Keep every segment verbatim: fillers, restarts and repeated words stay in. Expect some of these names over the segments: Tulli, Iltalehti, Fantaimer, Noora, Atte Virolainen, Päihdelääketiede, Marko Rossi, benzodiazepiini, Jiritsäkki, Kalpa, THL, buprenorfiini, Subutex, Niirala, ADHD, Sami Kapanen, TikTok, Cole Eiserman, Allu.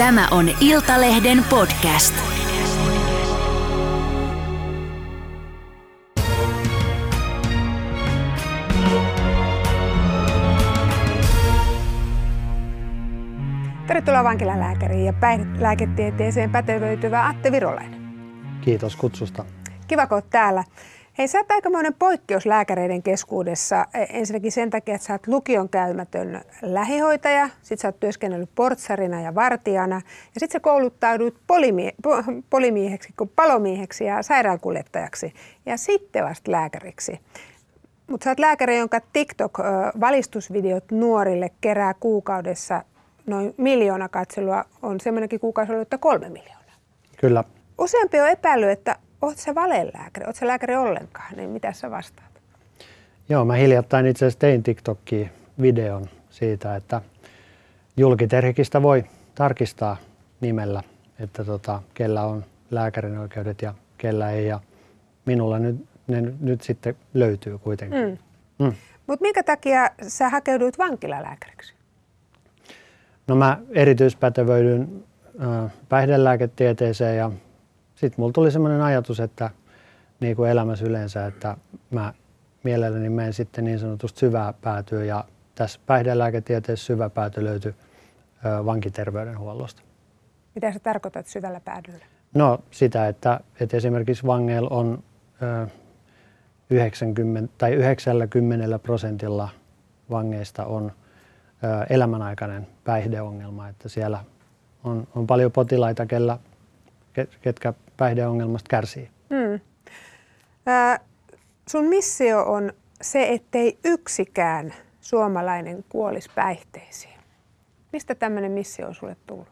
Tämä on Iltalehden podcast. Tervetuloa vankilalääkäriin ja päihdelääketieteeseen pätevöityvä Atte Virolainen. Kiitos kutsusta. Kiva, kun olet täällä. Hei, sä oot aikamoinen poikkeus lääkäreiden keskuudessa. Ensinnäkin sen takia, että sä oot lukion käymätön lähihoitaja, sit sä oot työskennellyt portsarina ja vartijana, ja sit sä kouluttaudut polimie- po- polimieheksi, palomieheksi ja sairaankuljettajaksi, ja sitten vasta lääkäriksi. Mutta sä oot lääkäri, jonka TikTok-valistusvideot nuorille kerää kuukaudessa noin miljoona katselua. On semmoinenkin kuukausi ollut, että kolme miljoonaa. Kyllä. Useampi on epäillyt, että oletko sä valelääkäri? Oletko sä lääkäri ollenkaan? Niin mitä sä vastaat? Joo, mä hiljattain itse asiassa tein TikTokiin videon siitä, että julkiterhikistä voi tarkistaa nimellä, että tota, kellä on lääkärin oikeudet ja kellä ei. Ja minulla nyt, ne nyt sitten löytyy kuitenkin. Mm. Mm. Mutta minkä takia sä hakeuduit vankilalääkäriksi? No mä erityispätevöidyin äh, päihdelääketieteeseen ja sitten mulla tuli semmoinen ajatus, että niin kuin elämässä yleensä, että mä mielelläni menen sitten niin sanotusti syvää päätyä, ja tässä päihdelääketieteessä syvä pääty löytyi ö, vankiterveydenhuollosta. Mitä sä tarkoitat syvällä päädyllä? No sitä, että, että esimerkiksi vangeilla on ö, yhdeksänkymmentä tai yhdeksänkymmentä prosentilla vangeista on ö, elämänaikainen päihdeongelma, että siellä on, on paljon potilaita, kellä ketkä päihdeongelmasta kärsii. Mm. Äh, sun missio on se, ettei yksikään suomalainen kuolisi päihteisiin. Mistä tämmöinen missio on sulle tullut?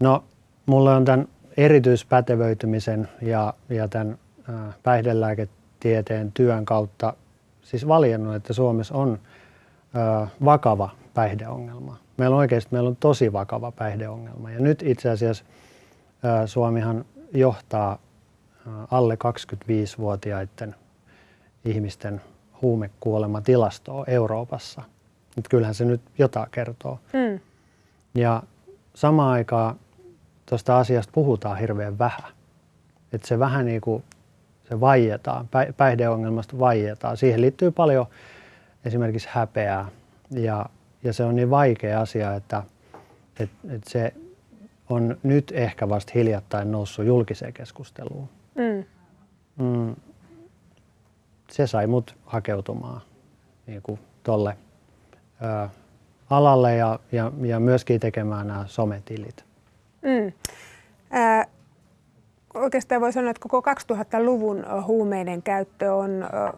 No, mulle on tämän erityispätevöitymisen ja, ja tämän äh, päihdelääketieteen työn kautta siis valjennut, että Suomessa on äh, vakava päihdeongelma. Meillä on oikeasti meillä on tosi vakava päihdeongelma, ja nyt itse asiassa Suomihan johtaa alle kaksikymmentäviisivuotiaiden ihmisten huumekuolematilastoa Euroopassa. Nyt kyllähän se nyt jotain kertoo. Mm. Ja samaan aikaan tuosta asiasta puhutaan hirveän vähän. Että se vähän niin kuin se vaietaan, päihdeongelmasta vaietaan. Siihen liittyy paljon esimerkiksi häpeää. Ja, ja se on niin vaikea asia, että, että, että se on nyt ehkä vasta hiljattain noussut julkiseen keskusteluun. Mm. Mm. Se sai mut hakeutumaan niin kuin tolle ö, alalle ja, ja, ja myöskin tekemään nämä sometilit. Mm. Äh, oikeastaan voi sanoa, että koko kaksituhattaluvun huumeiden käyttö on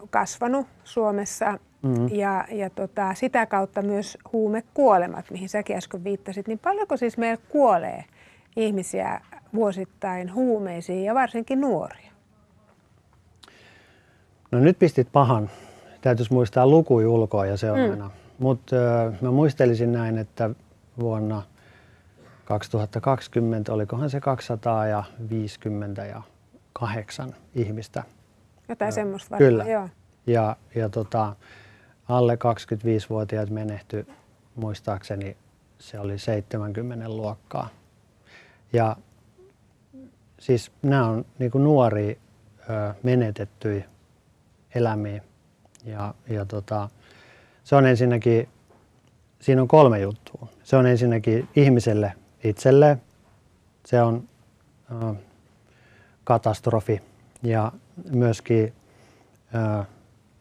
kasvanut Suomessa. Mm-hmm. Ja, ja tota, sitä kautta myös huumekuolemat, mihin säkin äsken viittasit, niin paljonko siis meillä kuolee ihmisiä vuosittain huumeisiin ja varsinkin nuoria? No nyt pistit pahan. Täytyisi muistaa luku ulkoa ja se on mm. aina. Mutta mä muistelisin näin, että vuonna kaksituhattakaksikymmentä olikohan se kaksisataaviisikymmentäkahdeksan ihmistä. Jotain semmoista varmaan, kyllä. Joo. Ja, ja tota, alle kaksikymmentäviisivuotiaat menehtyi, muistaakseni se oli seitsemänkymmentä luokkaa. Ja siis nämä on niin kuin nuoria ö, menetettyjä elämiä. Ja, ja tota, se on ensinnäkin, siinä on kolme juttua. Se on ensinnäkin ihmiselle itselleen, se on ö, katastrofi ja myöskin ö,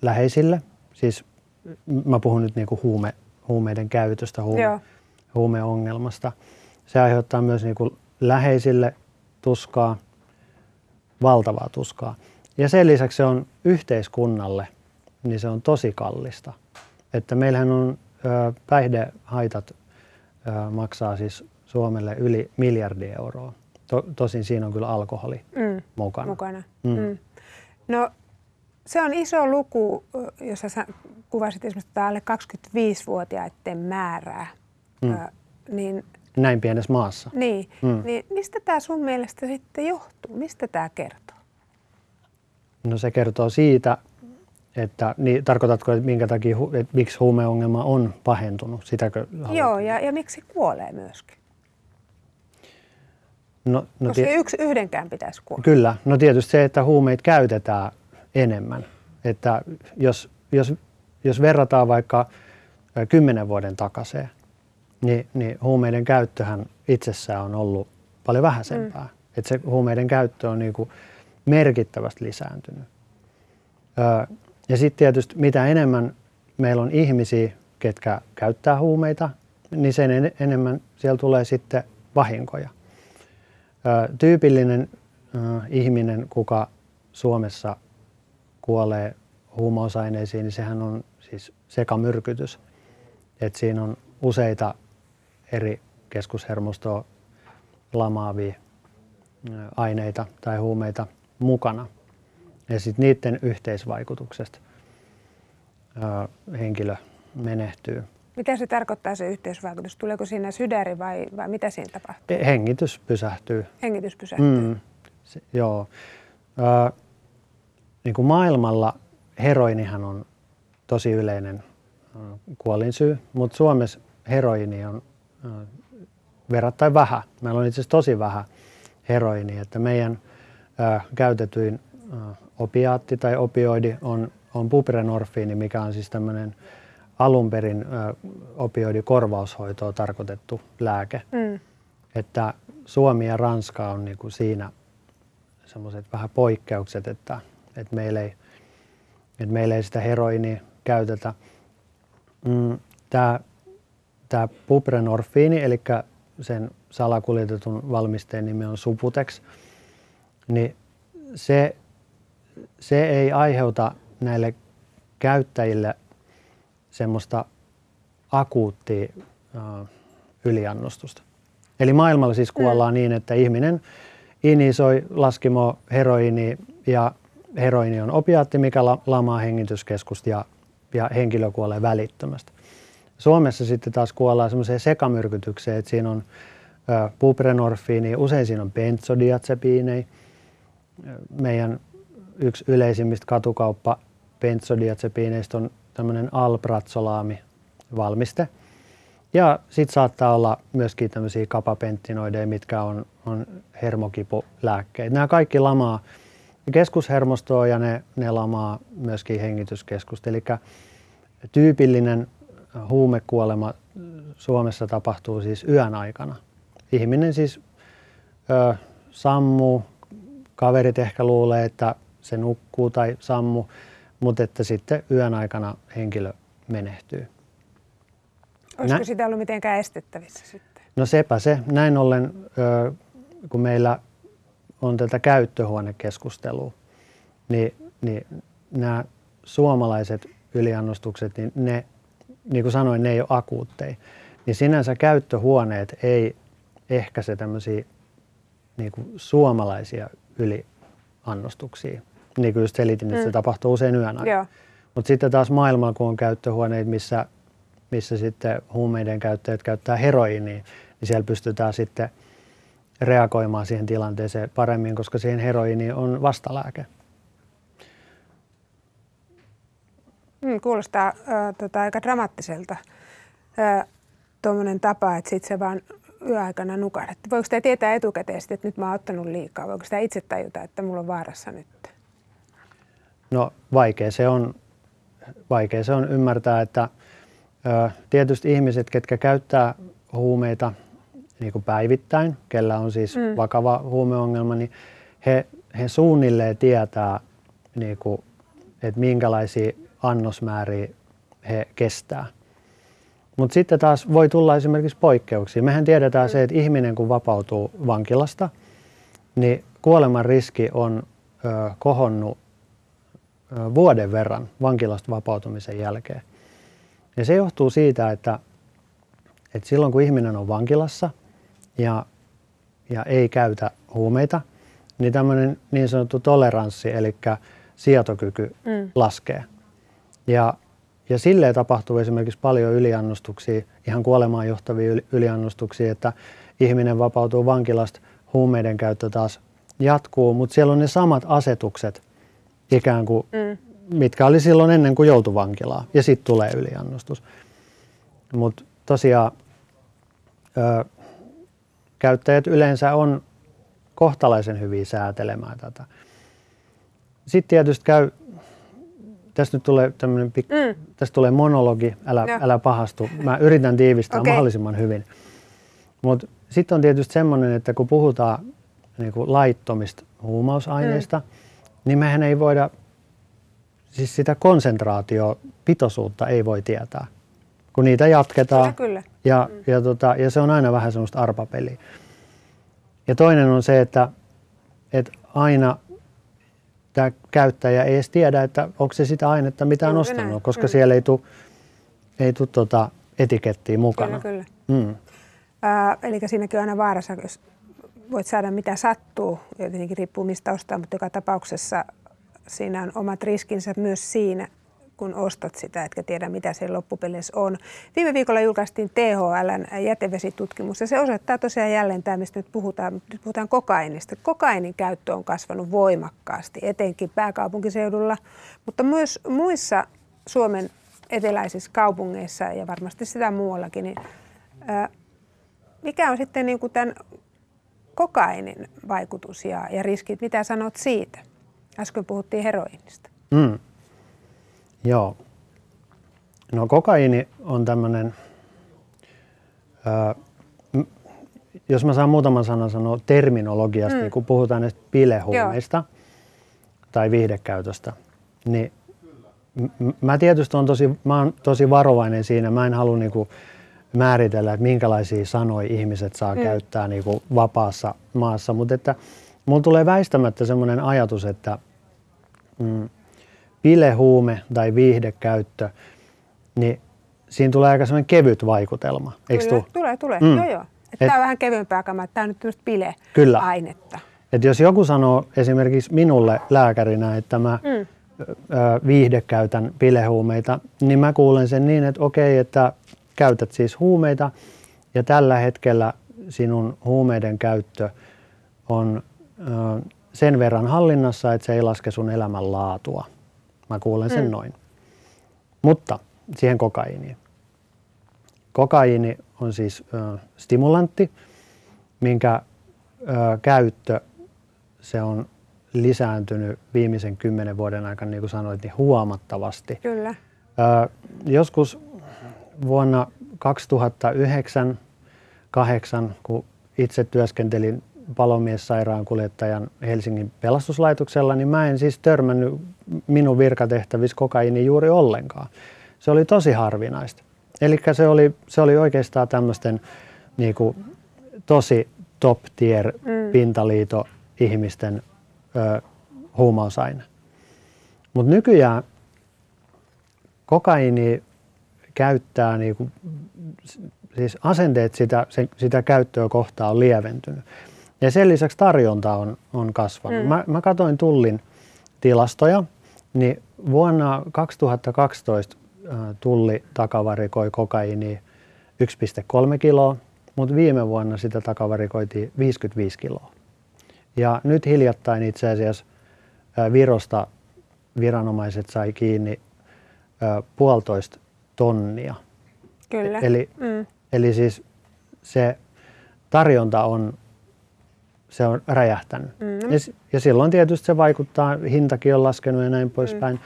läheisille. Siis mä puhun nyt niinku huume, huumeiden käytöstä, huume, huumeongelmasta. Se aiheuttaa myös niinku läheisille tuskaa, valtavaa tuskaa. Ja sen lisäksi se on yhteiskunnalle, niin se on tosi kallista. Että meillähän on ö, päihdehaitat ö, maksaa siis Suomelle yli miljardia euroa. To, tosin siinä on kyllä alkoholi mm, mukana. mukana. Mm. Mm. No, se on iso luku, jos sä kuvasit esimerkiksi alle kaksikymmentäviisivuotiaiden määrää. Mm. Ö, niin, Näin pienessä maassa. Niin, mm. niin mistä tämä sun mielestä sitten johtuu? Mistä tämä kertoo? No se kertoo siitä, että niin, tarkoitatko, että minkä takia, että miksi huumeongelma on pahentunut? Sitäkö haluat? Joo, ja, ja miksi kuolee myöskin? No, no koska yksi yhdenkään pitäisi kuolla. Kyllä. No tietysti se, että huumeita käytetään enemmän. Että jos, jos, jos verrataan vaikka kymmenen vuoden takaiseen, niin, niin huumeiden käyttöhän itsessään on ollut paljon vähäisempää. Mm. Että se huumeiden käyttö on niin kuin merkittävästi lisääntynyt. Öö, ja sitten tietysti mitä enemmän meillä on ihmisiä, ketkä käyttää huumeita, niin sen en, enemmän siellä tulee sitten vahinkoja. Öö, tyypillinen öö, ihminen, kuka Suomessa kuolee huumausaineisiin, niin sehän on siis sekamyrkytys. Et siinä on useita eri keskushermostoa lamaavia aineita tai huumeita mukana. Ja sitten niiden yhteisvaikutuksesta ö, henkilö menehtyy. Mitä se tarkoittaa se yhteisvaikutus? Tuleeko siinä sydäri vai, vai mitä siinä tapahtuu? Hengitys pysähtyy. Hengitys pysähtyy. Mm, se, joo. Ö, niin kuin maailmalla heroinihan on tosi yleinen kuolinsyy, mutta Suomessa heroini on ö, verrattain vähän. Meillä on itse asiassa tosi vähän heroinia, että meidän ö, käytetyin opiaatti tai opioidi on, on buprenorfiini, mikä on siis tämmöinen alun perin opioidikorvaushoitoa tarkoitettu lääke. Mm. Että Suomi ja Ranska on niinku siinä semmoiset vähän poikkeukset, että, että, meillä ei, että meillä ei sitä heroinia käytetä. Mm, tää, tää buprenorfiini, eli sen salakuljetetun valmisteen nimi on Subutex, niin se Se ei aiheuta näille käyttäjille semmoista akuuttia äh, yliannostusta. Eli maailmalla siis kuollaan mm. niin, että ihminen inisoi laskimo heroinia ja heroini on opiaatti, mikä la- lamaa hengityskeskusta ja, ja henkilö kuolee välittömästi. Suomessa sitten taas kuollaan semmoiseen sekamyrkytykseen, että siinä on äh, buprenorfiinia, usein siinä on benzodiazepiineja, meidän yksi yleisimmistä katukauppa benzodiazepiineistä on tämmöinen alpratsolaami-valmiste. Ja sitten saattaa olla myöskin tämmöisiä kapapenttinoideja, mitkä on, on hermokipulääkkeitä. Nämä kaikki lamaa keskushermostoa ja ne, ne lamaa myöskin hengityskeskusta. Eli tyypillinen huumekuolema Suomessa tapahtuu siis yön aikana. Ihminen siis ö, sammuu, kaverit ehkä luulee, että se nukkuu tai sammu, mutta että sitten yön aikana henkilö menehtyy. Olisiko Nä- sitä ollut mitenkään estettävissä sitten? No sepä se. Näin ollen, ö, kun meillä on tätä käyttöhuonekeskustelua, niin, niin nämä suomalaiset yliannostukset, niin ne, niin kuin sanoin, ne ei ole akuutteja. Niin sinänsä käyttöhuoneet ei ehkäise tämmöisiä niin kuin suomalaisia yliannostuksia. Niin kuin just selitin, että mm. se tapahtuu usein yön aikana. Mutta sitten taas maailmalla, kun on käyttöhuoneita, missä, missä sitten huumeiden käyttäjät käyttää heroiinia, niin siellä pystytään sitten reagoimaan siihen tilanteeseen paremmin, koska siihen heroiiniin on vastalääke. Mm, kuulostaa äh, tota, aika dramaattiselta äh, tuommoinen tapa, että sitten se vaan yöaikana nukahdat. Voiko sitä tietää etukäteen, että nyt mä oon ottanut liikaa? Voiko sitä itse tajuta, että mulla on vaarassa nyt? No vaikea se on, vaikea se on ymmärtää, että ö, tietysti ihmiset, ketkä käyttää huumeita niin kuin päivittäin, kellä on siis mm. vakava huumeongelma, niin he, he suunnilleen tietää, niin kuin, että minkälaisia annosmääriä he kestää. Mutta sitten taas voi tulla esimerkiksi poikkeuksia. Mehän tiedetään se, että ihminen kun vapautuu vankilasta, niin kuoleman riski on ö, kohonnut ö, vuoden verran vankilasta vapautumisen jälkeen. Ja se johtuu siitä, että, että silloin kun ihminen on vankilassa ja, ja ei käytä huumeita, niin tämmöinen niin sanottu toleranssi, eli sietokyky mm. laskee. Ja Ja silleen tapahtuu esimerkiksi paljon yliannostuksia, ihan kuolemaan johtavia yliannostuksia, että ihminen vapautuu vankilasta, huumeiden käyttö taas jatkuu, mutta siellä on ne samat asetukset, ikään kuin, mm. mitkä oli silloin ennen kuin joutui vankilaan, ja sitten tulee yliannostus. Mutta tosiaan ö, käyttäjät yleensä on kohtalaisen hyvin säätelemään tätä. Sitten tietysti käy, tästä nyt tulee tämmöinen pik... mm. tästä tulee monologi, älä, älä pahastu. Mä yritän tiivistää okay. mahdollisimman hyvin. Mut sitten on tietysti semmoinen, että kun puhutaan niin kuin laittomista huumausaineista, mm. niin mehän ei voida, siis sitä konsentraatiopitoisuutta ei voi tietää, kun niitä jatketaan. Kyllä, kyllä. Ja, mm. ja, tota, ja se on aina vähän semmoista arpapeliä. Ja toinen on se, että, että aina tämä käyttäjä ei edes tiedä, että onko se sitä ainetta, mitä on ostanut, koska mm. siellä ei tule ei tu, tota, etikettiä mukana. Kyllä, kyllä. Mm. Äh, eli siinäkin on aina vaarassa, jos voit saada mitä sattuu, jotenkin riippuu mistä ostaa, mutta joka tapauksessa siinä on omat riskinsä myös siinä, kun ostat sitä, etkä tiedä mitä siellä loppupeleissä on. Viime viikolla julkaistiin T H L:n jätevesitutkimus ja se osoittaa tosiaan jälleen tämä, mistä nyt puhutaan, nyt puhutaan kokainista. Kokainin käyttö on kasvanut voimakkaasti, etenkin pääkaupunkiseudulla, mutta myös muissa Suomen eteläisissä kaupungeissa ja varmasti sitä muuallakin. Niin, äh, mikä on sitten niin kuin tämän kokainin vaikutus ja, ja riskit? Mitä sanot siitä? Äsken puhuttiin heroiinista. Mm. Joo. No kokaiini on tämmöinen, öö, jos mä saan muutaman sanan sanoa terminologiasta, mm. kun puhutaan näistä bilehuumeista Joo. tai viihdekäytöstä, niin m- mä tietysti on tosi, mä oon tosi varovainen siinä. Mä en halua niinku määritellä, että minkälaisia sanoja ihmiset saa mm. käyttää niinku vapaassa maassa, mutta että mulla tulee väistämättä semmoinen ajatus, että mm, bilehuume tai viihdekäyttö, niin siinä tulee aika semmoinen kevyt vaikutelma, eikö tule? Tulee, tulee, mm. joo joo. Että et, tämä on vähän kevyempää kamaa, että tämä on nyt tämmöistä bile-ainetta. Että jos joku sanoo esimerkiksi minulle lääkärinä, että mä mm. ö, viihdekäytän bilehuumeita, niin mä kuulen sen niin, että okei, että käytät siis huumeita ja tällä hetkellä sinun huumeiden käyttö on ö, sen verran hallinnassa, että se ei laske sun elämänlaatua. Mä kuulen sen mm. noin. Mutta siihen kokaiiniin. Kokaiini on siis ö, stimulantti, minkä ö, käyttö se on lisääntynyt viimeisen kymmenen vuoden aikana, niin kuin sanoit, niin huomattavasti. Kyllä. Ö, joskus vuonna kaksituhattayhdeksän kahdeksan, kun itse työskentelin palomies-sairaankuljettajan Helsingin pelastuslaitoksella, niin mä en siis törmännyt minun virkatehtävissä kokaiini juuri ollenkaan. Se oli tosi harvinaista. Eli se oli, se oli oikeastaan tämmöisten niinku, tosi top tier mm. pintaliito-ihmisten ö, huumausaine. Mutta nykyään kokaiini käyttää, niinku, siis asenteet sitä, se, sitä käyttöä kohtaan on lieventynyt. Ja sen lisäksi tarjonta on, on kasvanut. Mm. Mä, mä katsoin Tullin tilastoja, niin vuonna kaksituhattakaksitoista äh, Tulli takavarikoi kokaiinia yksi pilkku kolme kiloa, mutta viime vuonna sitä takavarikoitiin viisikymmentäviisi kiloa. Ja nyt hiljattain itse asiassa äh, Virosta viranomaiset sai kiinni äh, puolitoista tonnia. Kyllä. Eli, mm. eli siis se tarjonta on Se on räjähtänyt. Mm-hmm. Ja, ja silloin tietysti se vaikuttaa, hintakin on laskenut ja näin poispäin. Mm.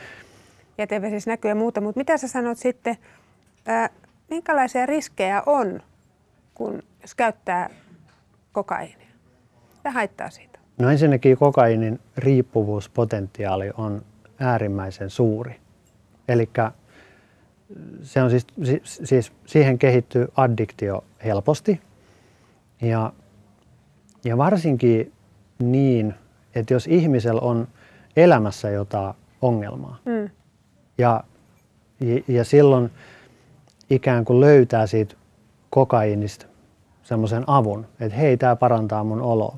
Jätevesissä näkyy ja muuta, mutta mitä sä sanot sitten, äh, minkälaisia riskejä on, kun jos käyttää kokaiinia? Mitä haittaa siitä? No ensinnäkin kokaiinin riippuvuuspotentiaali on äärimmäisen suuri. Elikkä se on siis, siis siihen kehittyy addiktio helposti. Ja Ja varsinkin niin, että jos ihmisellä on elämässä jotain ongelmaa mm. ja, ja silloin ikään kuin löytää siitä kokaiinista semmoisen avun, että hei, tämä parantaa mun oloa.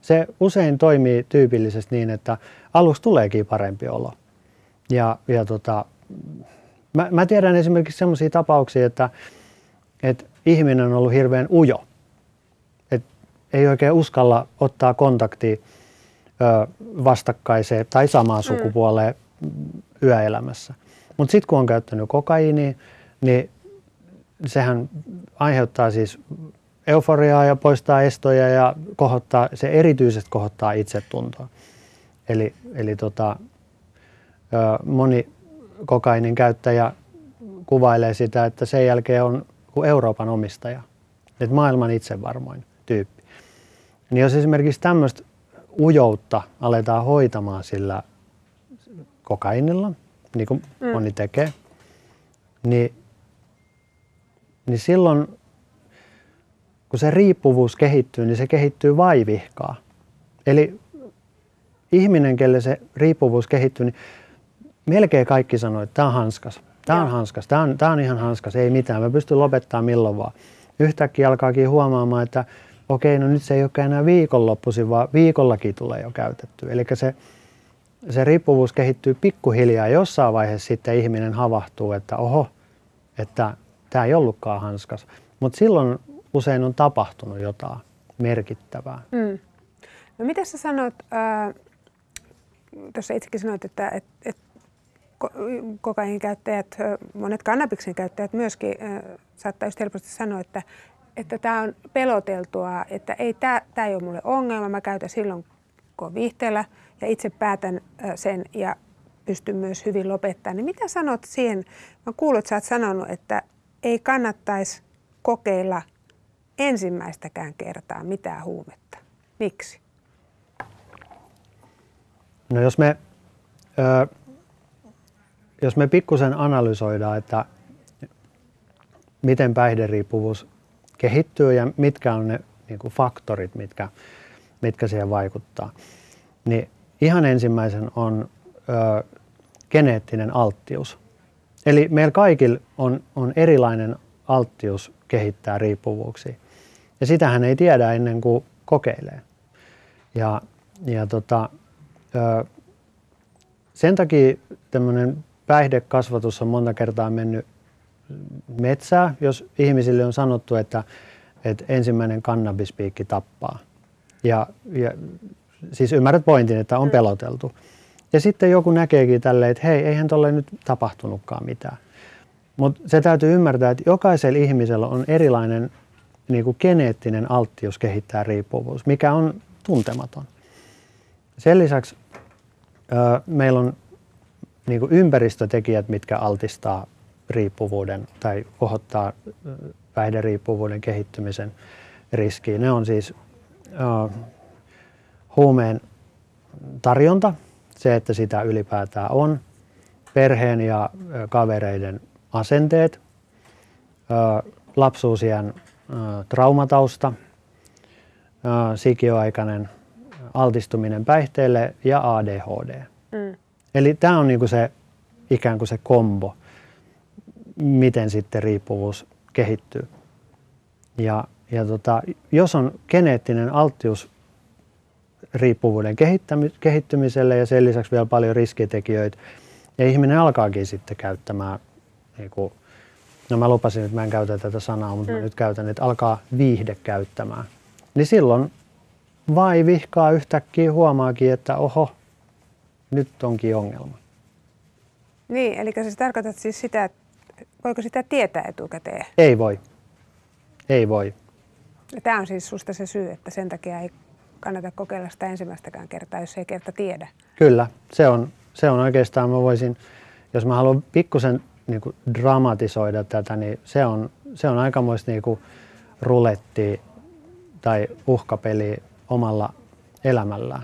Se usein toimii tyypillisesti niin, että aluksi tuleekin parempi olo. Ja, ja tota, mä, mä tiedän esimerkiksi semmoisia tapauksia, että, että ihminen on ollut hirveän ujo. Ei oikein uskalla ottaa kontaktia vastakkaiseen tai samaan sukupuoleen mm. yöelämässä. Mutta sitten kun on käyttänyt kokaiinia, niin sehän aiheuttaa siis euforiaa ja poistaa estoja ja kohottaa, se erityisesti kohottaa itsetuntoa. Eli, eli tota, moni kokainin käyttäjä kuvailee sitä, että sen jälkeen on kuin Euroopan omistaja, että maailman itsevarmoin tyyppi. Niin jos esimerkiksi tämmöistä ujoutta aletaan hoitamaan sillä kokainilla, niin kuin mm. moni tekee, niin, niin silloin kun se riippuvuus kehittyy, niin se kehittyy vaivihkaa. Eli ihminen, kelle se riippuvuus kehittyy, niin melkein kaikki sanoo, että tämä on hanskas, tämä on hanskas, tämä on, tämä on ihan hanskas, ei mitään, mä pystyn lopettamaan milloin vaan. Yhtäkkiä alkaakin huomaamaan, että okei, no nyt se ei olekaan enää viikonloppuisin, vaan viikollakin tulee jo käytetty. Eli se, se riippuvuus kehittyy pikkuhiljaa, jossain vaiheessa sitten ihminen havahtuu, että oho, että tämä ei ollutkaan hanskas. Mutta silloin usein on tapahtunut jotain merkittävää. Mm. No mitä sä sanot, äh, tuossa itsekin sanoit, että et, et kokaiinin käyttäjät, monet kannabiksen käyttäjät myöskin äh, saattaa just helposti sanoa, että että tämä on peloteltua, että ei, tämä ei ole mulle ongelma, mä käytän silloin, kun on viihteellä ja itse päätän sen ja pystyn myös hyvin lopettamaan. Niin mitä sanot siihen? Mä kuulin, että sä oot sanonut, että ei kannattaisi kokeilla ensimmäistäkään kertaa mitään huumetta. Miksi? No jos me, ö, jos me pikkusen analysoidaan, että miten päihderiippuvuus kehittyy ja mitkä on ne niin kuin faktorit, mitkä, mitkä siihen vaikuttaa. Niin ihan ensimmäisen on ö, geneettinen alttius. Eli meillä kaikilla on, on erilainen alttius kehittää riippuvuuksia. Ja sitähän ei tiedä ennen kuin kokeilee. Ja, ja tota, ö, sen takia tämmöinen päihdekasvatus on monta kertaa mennyt metsää, jos ihmisille on sanottu, että, että ensimmäinen kannabispiikki tappaa. Ja, ja siis ymmärrät pointin, että on peloteltu. Ja sitten joku näkeekin tälleen, että hei, eihän tolle nyt tapahtunutkaan mitään. Mutta se täytyy ymmärtää, että jokaisella ihmisellä on erilainen niin kuin geneettinen alttius kehittää riippuvuus, mikä on tuntematon. Sen lisäksi äh, meillä on niin kuin ympäristötekijät, mitkä altistaa riippuvuuden tai kohottaa päihderiippuvuuden kehittymisen riskiä. Ne on siis uh, huumeen tarjonta, se että sitä ylipäätään on, perheen ja kavereiden asenteet, uh, lapsuusiän uh, traumatausta, uh, sikioaikainen altistuminen päihteelle ja A D H D. Mm. Eli tämä on niinku se, ikään kuin se kombo, miten sitten riippuvuus kehittyy. Ja, ja tota, jos on geneettinen alttius riippuvuuden kehittymiselle ja sen lisäksi vielä paljon riskitekijöitä, ja ihminen alkaakin sitten käyttämään, niin kuin, no mä lupasin, että mä en käytä tätä sanaa, mutta mm. mä nyt käytän, että alkaa viihde käyttämään. Niin silloin vai vihkaa yhtäkkiä huomaakin, että oho, nyt onkin ongelma. Niin, eli sä tarkoitat siis sitä, että voiko sitä tietää etukäteen? Ei voi. Ei voi. Tämä on siis susta se syy, että sen takia ei kannata kokeilla sitä ensimmäistäkään kertaa, jos ei kerta tiedä. Kyllä. Se on, se on oikeastaan, mä voisin, jos mä haluan pikkusen niin kuin dramatisoida tätä, niin se on, se on aikamoista niin kuin rulettia tai uhkapeliä omalla elämällään.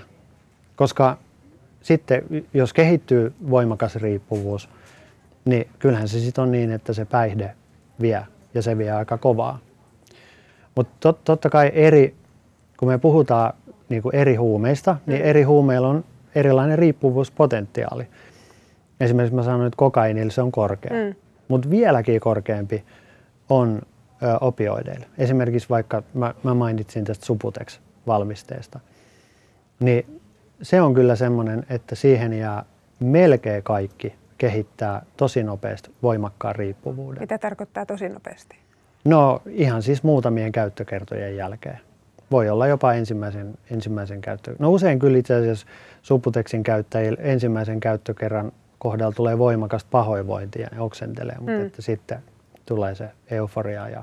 Koska sitten, jos kehittyy voimakas riippuvuus, niin kyllähän se sitten on niin, että se päihde vie ja se vie aika kovaa. Mutta tot, totta kai eri, kun me puhutaan niinku eri huumeista, niin eri huumeilla on erilainen riippuvuuspotentiaali. Esimerkiksi mä sanoin, että kokainilla se on korkea, mm. mutta vieläkin korkeampi on ö, opioideilla. Esimerkiksi vaikka mä, mä mainitsin tästä Subutex-valmisteesta, niin se on kyllä semmoinen, että siihen jää melkein kaikki kehittää tosi nopeasti voimakkaan riippuvuuden. Mitä tarkoittaa tosi nopeasti? No ihan siis muutamien käyttökertojen jälkeen. Voi olla jopa ensimmäisen, ensimmäisen käyttökerran. No usein kyllä itse asiassa Subutexin käyttäjillä ensimmäisen käyttökerran kohdalla tulee voimakasta pahoinvointia ja oksentelee, mutta mm. että sitten tulee se euforia ja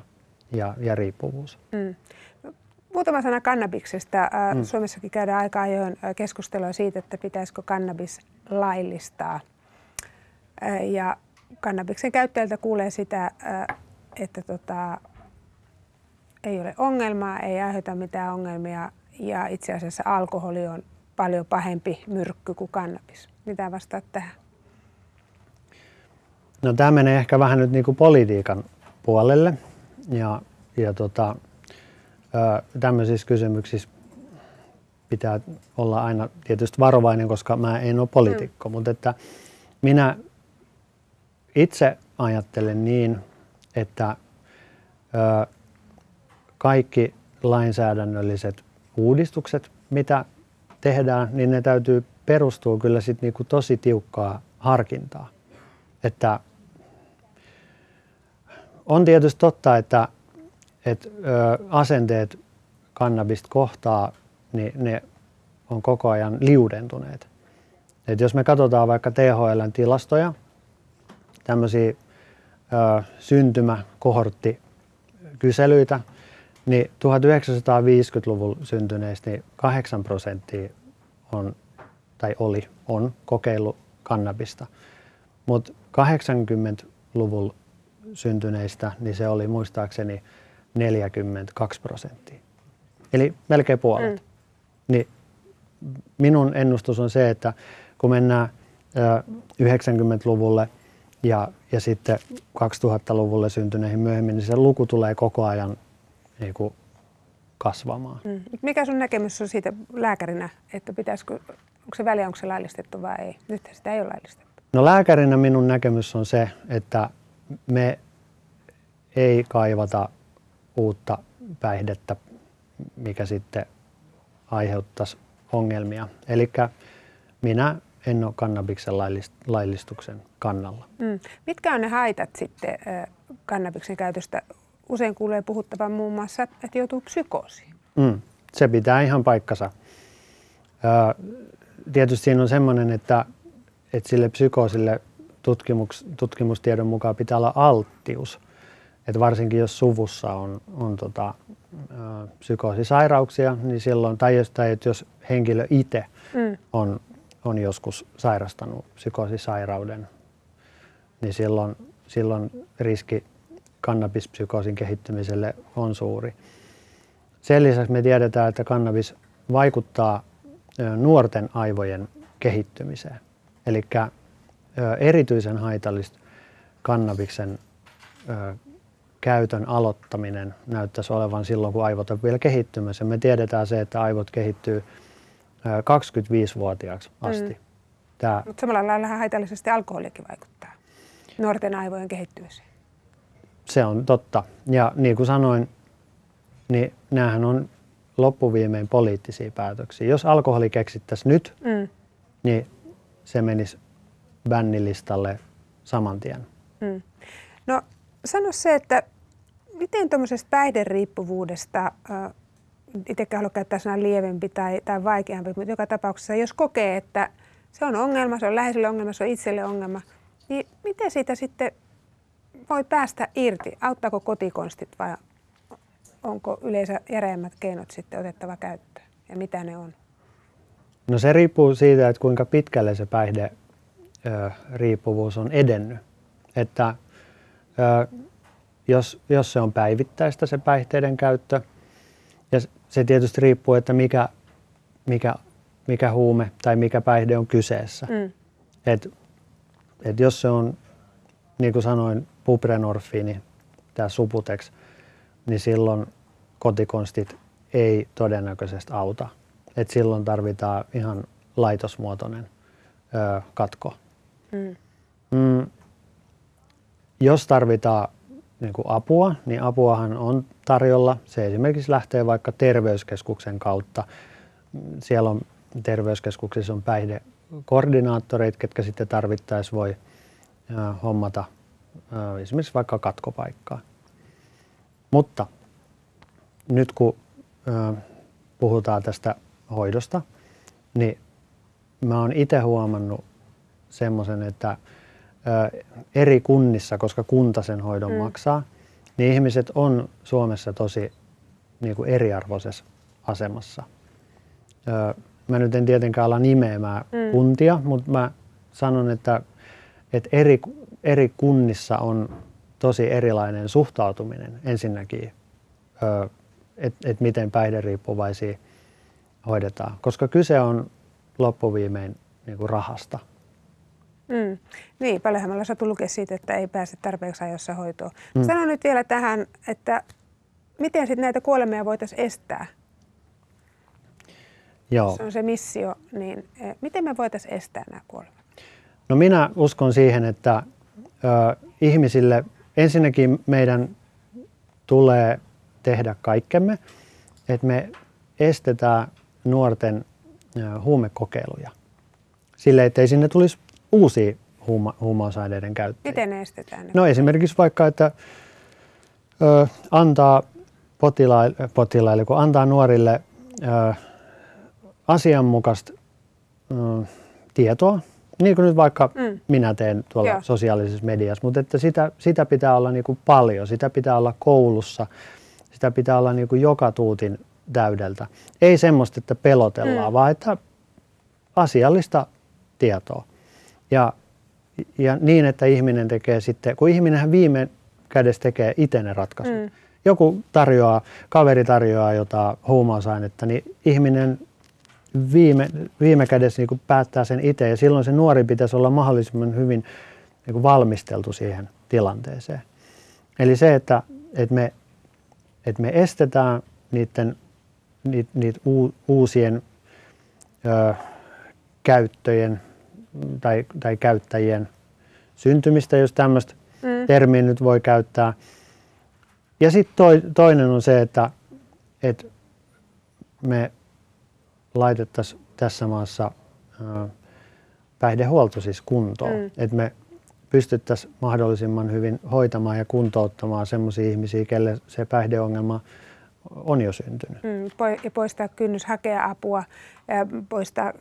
ja, ja riippuvuus. Mm. Muutama sana kannabiksesta. Mm. Suomessakin käydään aika ajoin keskustelua siitä, että pitäisikö kannabis laillistaa. Ja kannabiksen käyttäjältä kuulee sitä, että tota, ei ole ongelmaa, ei aiheuta mitään ongelmia ja itse asiassa alkoholi on paljon pahempi myrkky kuin kannabis. Mitä vastaat tähän? No, tämä menee ehkä vähän nyt niin kuin politiikan puolelle ja, ja tota, tämmöisissä kysymyksissä pitää olla aina tietysti varovainen, koska mä en ole poliitikko, mm. mutta että minä itse ajattelen niin, että ö, kaikki lainsäädännölliset uudistukset, mitä tehdään, niin ne täytyy perustua kyllä sit niinku tosi tiukkaa harkintaa. Että on tietysti totta, että et, ö, asenteet kannabista kohtaa, niin ne on koko ajan liudentuneet. Et jos me katsotaan vaikka T H L:n tilastoja, tämmöisiä ö, syntymäkohorttikyselyitä, niin tuhatyhdeksänsataaviisikymmentäluvulla syntyneistä niin kahdeksan prosenttia on, tai oli, on kokeillut kannabista. Mutta kahdeksankymmentäluvulla syntyneistä niin se oli muistaakseni neljäkymmentäkaksi prosenttia. Eli melkein puolet. Mm. Niin minun ennustus on se, että kun mennään yhdeksänkymmentäluvulle ja, ja sitten kaksituhattaluvulle syntyneihin myöhemmin, niin se luku tulee koko ajan niin kuin kasvamaan. Mm. Mikä sun näkemys on siitä lääkärinä, että pitäisikö, onko se väliä, onko se laillistettu vai ei? Nyt sitä ei ole laillistettu. No, lääkärinä minun näkemys on se, että me ei kaivata uutta päihdettä, mikä sitten aiheuttaisi ongelmia. Eli minä en ole kannabiksen laillistuksen kannalla. Mm. Mitkä on ne haitat sitten kannabiksen käytöstä? Usein kuulee puhuttavan muun muassa, että joutuu psykoosiin. Mm, se pitää ihan paikkansa. Tietysti siinä on semmoinen, että, että sille psykoosille tutkimus, tutkimustiedon mukaan pitää olla alttius. Että varsinkin jos suvussa on, on tota, psykoosisairauksia, niin silloin, tai jos, tai jos henkilö itse mm. on, on joskus sairastanut psykoosisairauden, niin silloin, silloin riski kannabispsykoosin kehittymiselle on suuri. Sen lisäksi me tiedetään, että kannabis vaikuttaa nuorten aivojen kehittymiseen. Eli erityisen haitallista kannabiksen käytön aloittaminen näyttäisi olevan silloin, kun aivot on vielä kehittymässä. Me tiedetään se, että aivot kehittyy kaksikymmentäviisivuotiaaksi asti. Mm. Tää... Mutta samalla lailla haitallisesti alkoholikin vaikuttaa nuorten aivojen kehittymiseen. Se on totta. Ja niin kuin sanoin, niin näähän on loppuviimein poliittisia päätöksiä. Jos alkoholi keksittäisiin nyt, mm. niin se menisi bännilistalle saman tien. Mm. No, sano se, että miten tuommoisesta päihderiippuvuudesta, äh, itsekään haluan käyttää sanaa lievempi tai, tai vaikeampi, mutta joka tapauksessa jos kokee, että se on ongelma, se on läheiselle ongelma, se on itselle ongelma, niin miten siitä sitten voi päästä irti? Auttaako kotikonstit vai onko yleensä järeämmät keinot sitten otettava käyttöön ja mitä ne on? No, se riippuu siitä, että kuinka pitkälle se päihderiippuvuus on edennyt. Että ö, jos, jos se on päivittäistä se päihteiden käyttö, ja se tietysti riippuu, että mikä, mikä, mikä huume tai mikä päihde on kyseessä. Mm. Et, et jos se on, niin kuin sanoin, buprenorfiini, tämä Subutex, niin silloin kotikonstit ei todennäköisesti auta. Et silloin tarvitaan ihan laitosmuotoinen ö, katko. Mm. Mm, jos tarvitaan niin kuin apua, niin apuahan on tarjolla. Se esimerkiksi lähtee vaikka terveyskeskuksen kautta. Siellä on, terveyskeskuksissa on päihdekoordinaattoreita, ketkä sitten tarvittaessa voi ö, hommata esimerkiksi vaikka katkopaikkaa. Mutta nyt kun ö, puhutaan tästä hoidosta, niin mä oon itse huomannut semmoisen, että ö, eri kunnissa, koska kunta sen hoidon mm. maksaa, niin ihmiset on Suomessa tosi niin kuin eriarvoisessa asemassa. Öö, mä nyt en tietenkään ala nimeämään mm. kuntia, mutta mä sanon, että, että eri, eri kunnissa on tosi erilainen suhtautuminen ensinnäkin, öö, että et miten päihderiippuvaisia hoidetaan, koska kyse on loppuviimein niin kuin rahasta. Mm. Niin, paljonhan me ollaan saatu lukea siitä, että ei pääse tarpeeksi ajoissa hoitoon. Mm. Sano nyt vielä tähän, että miten sit näitä kuolemia voitaisiin estää? Joo. Se on se missio, niin miten me voitaisiin estää nämä kuolemat? No minä uskon siihen, että ö, ihmisille ensinnäkin meidän tulee tehdä kaikkemme, että me estetään nuorten ö, huumekokeiluja sille, ettei sinne tulisi uusia huuma- huumausaineiden käyttäjiä. Miten ne estetään? Ne? No esimerkiksi vaikka, että ö, antaa potilaille, potilaille, kun antaa nuorille ö, asianmukaista ö, tietoa, niin kuin nyt vaikka mm. minä teen tuolla Joo. sosiaalisessa mediassa, mutta että sitä, sitä pitää olla niin kuin paljon, sitä pitää olla koulussa, sitä pitää olla niin kuin joka tuutin täydeltä. Ei semmoista, että pelotellaan, mm. vaan että asiallista tietoa. Ja, ja niin, että ihminen tekee sitten, kun ihminenhän viime kädessä tekee itse ne ratkaisut. Mm. Joku tarjoaa, kaveri tarjoaa jotain huumausainetta, niin ihminen viime, viime kädessä niin kuin päättää sen itse. Ja silloin se nuori pitäisi olla mahdollisimman hyvin niin kuin valmisteltu siihen tilanteeseen. Eli se, että, että, me, että me estetään niiden, niit, niit uusien ö, käyttöjen, Tai, tai käyttäjien syntymistä, jos tämmöistä mm. termiä nyt voi käyttää. Ja sitten toi, toinen on se, että et me laitettaisiin tässä maassa äh, päihdehuolto siis kuntoon. Mm. Että me pystyttäisiin mahdollisimman hyvin hoitamaan ja kuntouttamaan semmoisia ihmisiä, kelle se päihdeongelma on jo syntynyt. Mm, poistaa kynnys hakea apua, poistaa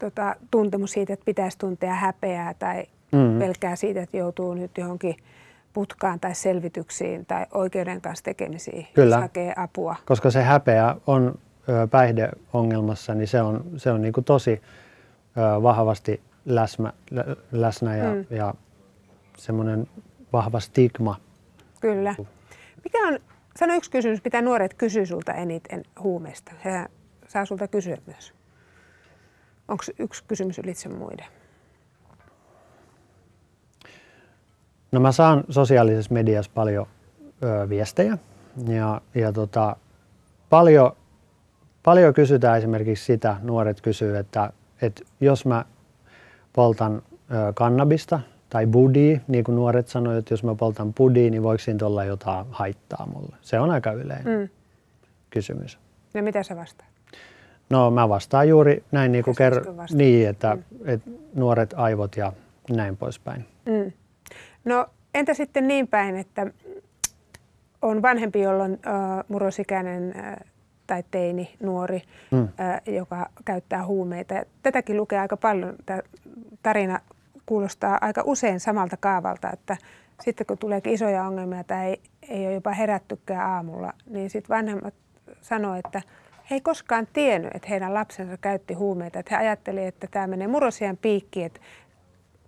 Tota, tuntemus siitä, että pitäisi tuntea häpeää tai mm. pelkää siitä, että joutuu nyt johonkin putkaan tai selvityksiin tai oikeuden kanssa tekemisiin, Kyllä. jos hakee apua. Koska se häpeä on ö, päihdeongelmassa, niin se on, se on niin kuin tosi ö, vahvasti läsmä, lä, läsnä ja, mm. ja semmoinen vahva stigma. Kyllä. Mikä on, sano yksi kysymys, mitä nuoret kysyy sulta eniten huumeista? He saa sulta kysyä myös. Onko yksi kysymys ylitse muiden? No mä saan sosiaalisessa mediassa paljon ö, viestejä ja, ja tota, paljon, paljon kysytään esimerkiksi sitä, nuoret kysyy, että, että jos mä poltan ö, kannabista tai budia, niin kuin nuoret sanoivat, että jos mä poltan budia, niin voiko siinä olla jotain haittaa mulle? Se on aika yleinen mm. kysymys. No mitä sä vastaat? No mä vastaan juuri näin, niin kuin kerron, niin, että, mm. että nuoret aivot ja näin poispäin. Mm. No entä sitten niin päin, että on vanhempi, jolloin äh, murrosikäinen äh, tai teini, nuori, mm. äh, joka käyttää huumeita. Tätäkin lukee aika paljon. Tämä tarina kuulostaa aika usein samalta kaavalta, että sitten kun tulee isoja ongelmia tai ei, ei ole jopa herättykään aamulla, niin sitten vanhemmat sanoo, että he ei koskaan tiennyt, että heidän lapsensa käytti huumeita. Että he ajattelivat, että tämä menee murrosiän piikkiin, että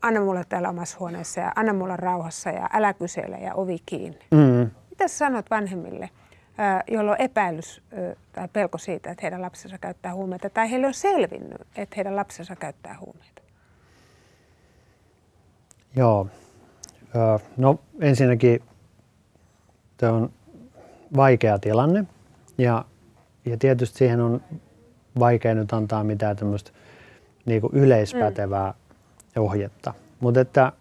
anna mulla täällä omassa huoneessa ja anna mulla rauhassa ja älä kysele ja ovi kiinni. Mm. Mitä sä sanot vanhemmille, jolloin on epäilys tai pelko siitä, että heidän lapsensa käyttää huumeita tai heille on selvinnyt, että heidän lapsensa käyttää huumeita? Joo. No ensinnäkin tämä on vaikea tilanne ja Ja tietysti siihen on vaikea nyt antaa mitään tämmöistä niinku yleispätevää mm. ohjetta. Mutta että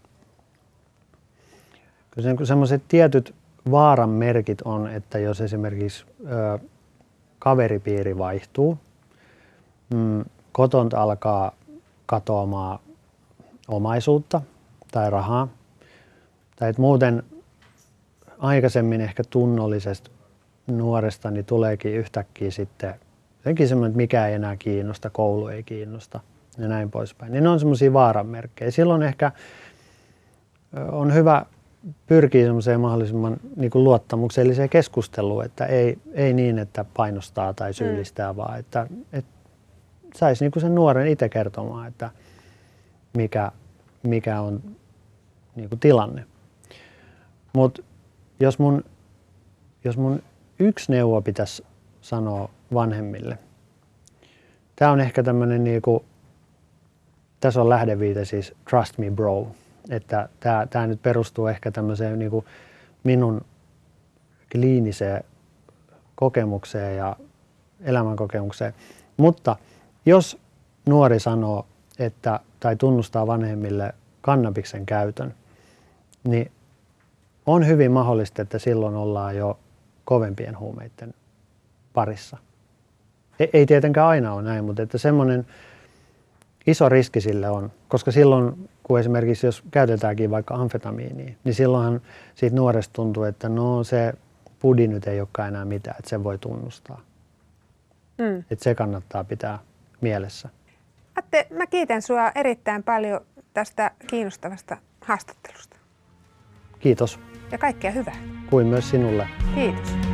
semmoiset tietyt vaaran merkit on, että jos esimerkiksi ö, kaveripiiri vaihtuu, mm, kotonta alkaa katoamaan omaisuutta tai rahaa, tai että muuten aikaisemmin ehkä tunnollisesti nuoresta niin tuleekin yhtäkkiä sitten jotenkin semmoinen, että mikä ei enää kiinnosta, koulu ei kiinnosta ja näin poispäin. Niin ne on semmoisia vaaranmerkkejä. Silloin ehkä on hyvä pyrkii semmoiseen mahdollisimman niin kuin luottamukselliseen keskusteluun, että ei, ei niin, että painostaa tai syyllistää, mm. vaan että, että saisi niin kuin sen nuoren itse kertomaan, että mikä, mikä on niin kuin tilanne. Mut jos mun, jos mun yksi neuvo pitäisi sanoa vanhemmille, tämä on ehkä tämmöinen, niin kuin, tässä on lähdeviite siis trust me bro. Että tää, tää nyt perustuu ehkä tämmöiseen niin kuin minun kliiniseen kokemukseen ja elämänkokemukseen. Mutta jos nuori sanoo, että, tai tunnustaa vanhemmille kannabiksen käytön, niin on hyvin mahdollista, että silloin ollaan jo kovempien huumeiden parissa. Ei, ei tietenkään aina ole näin, mutta että semmoinen iso riski sille on, koska silloin kun esimerkiksi jos käytetäänkin vaikka amfetamiiniä, niin silloinhan siitä nuoresta tuntuu, että no se pudi nyt ei olekaan enää mitään, että sen voi tunnustaa. Mm. Että se kannattaa pitää mielessä. Atte, mä kiitän sinua erittäin paljon tästä kiinnostavasta haastattelusta. Kiitos. Ja kaikkea hyvää. Kuin myös sinulle. Kiitos.